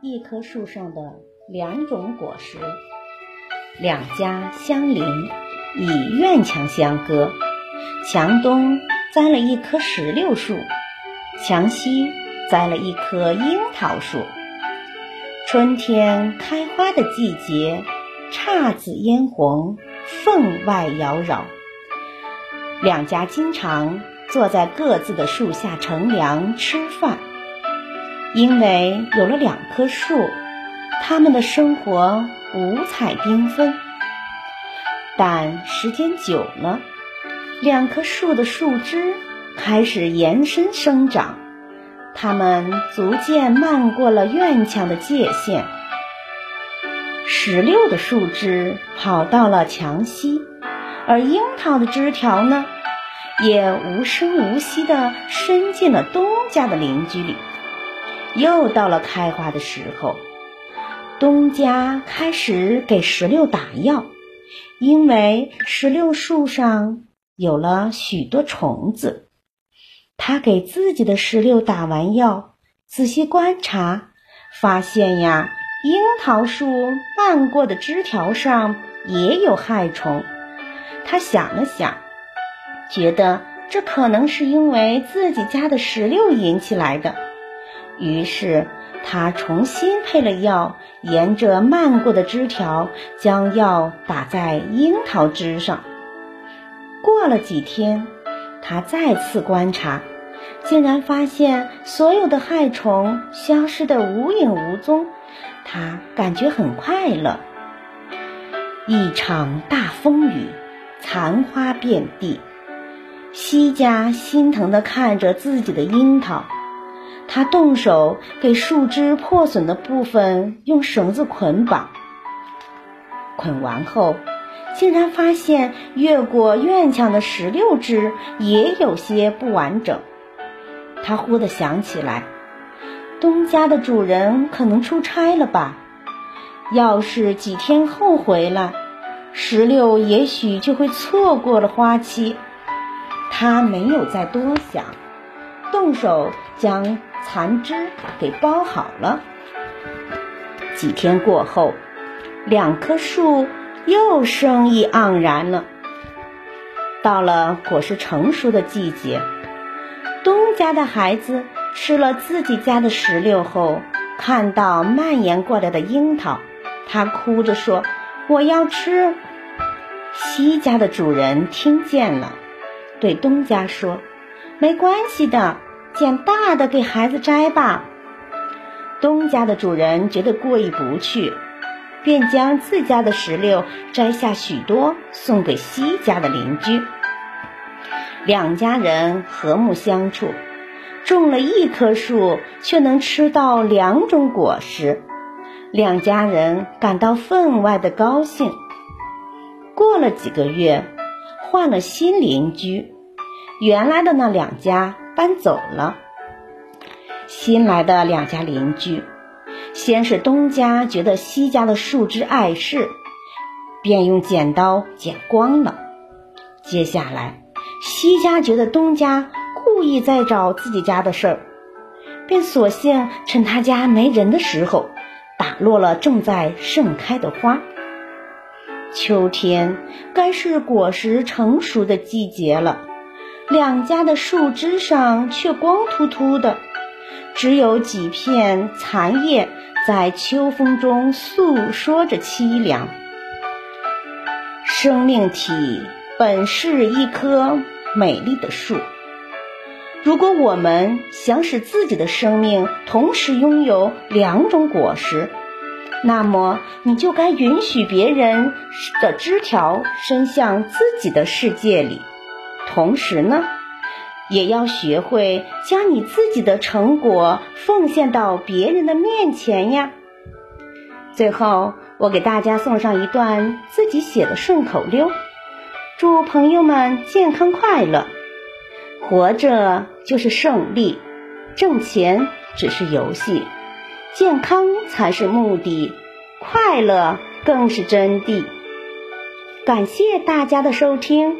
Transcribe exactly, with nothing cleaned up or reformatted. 一棵树上的两种果实，两家相邻，以院墙相隔。墙东栽了一棵石榴树，墙西栽了一棵樱桃树。春天开花的季节，姹紫嫣红，分外妖娆。两家经常坐在各自的树下乘凉吃饭，因为有了两棵树，他们的生活五彩缤纷。但时间久了，两棵树的树枝开始延伸生长，它们逐渐漫过了院墙的界限。石榴的树枝跑到了墙西，而樱桃的枝条呢，也无声无息地伸进了东家的邻居里。又到了开花的时候，东家开始给石榴打药，因为石榴树上有了许多虫子。他给自己的石榴打完药，仔细观察，发现呀，樱桃树漫过的枝条上也有害虫。他想了想，觉得这可能是因为自己家的石榴引起来的。于是他重新配了药，沿着漫过的枝条将药打在樱桃枝上。过了几天，他再次观察，竟然发现所有的害虫消失得无影无踪，他感觉很快乐。一场大风雨，残花遍地，西家心疼地看着自己的樱桃，他动手给树枝破损的部分用绳子捆绑，捆完后竟然发现越过院墙的石榴枝也有些不完整。他忽地想起来，东家的主人可能出差了吧，要是几天后回来，石榴也许就会错过了花期。他没有再多想，动手将残枝给包好了。几天过后，两棵树又生意盎然了。到了果实成熟的季节，东家的孩子吃了自己家的石榴后，看到蔓延过来的樱桃，他哭着说：“我要吃。”西家的主人听见了，对东家说：“没关系的，捡大的给孩子摘吧。”东家的主人觉得过意不去，便将自家的石榴摘下许多送给西家的邻居。两家人和睦相处，种了一棵树却能吃到两种果实，两家人感到分外的高兴。过了几个月，换了新邻居，原来的那两家搬走了。新来的两家邻居，先是东家觉得西家的树枝碍事，便用剪刀剪光了。接下来，西家觉得东家故意在找自己家的事儿，便索性趁他家没人的时候，打落了正在盛开的花。秋天该是果实成熟的季节了，两家的树枝上却光秃秃的，只有几片残叶在秋风中诉说着凄凉。生命体本是一棵美丽的树，如果我们想使自己的生命同时拥有两种果实，那么你就该允许别人的枝条伸向自己的世界里，同时呢，也要学会将你自己的成果奉献到别人的面前呀。最后，我给大家送上一段自己写的顺口溜：祝朋友们健康快乐，活着就是胜利，挣钱只是游戏，健康才是目的，快乐更是真谛。感谢大家的收听。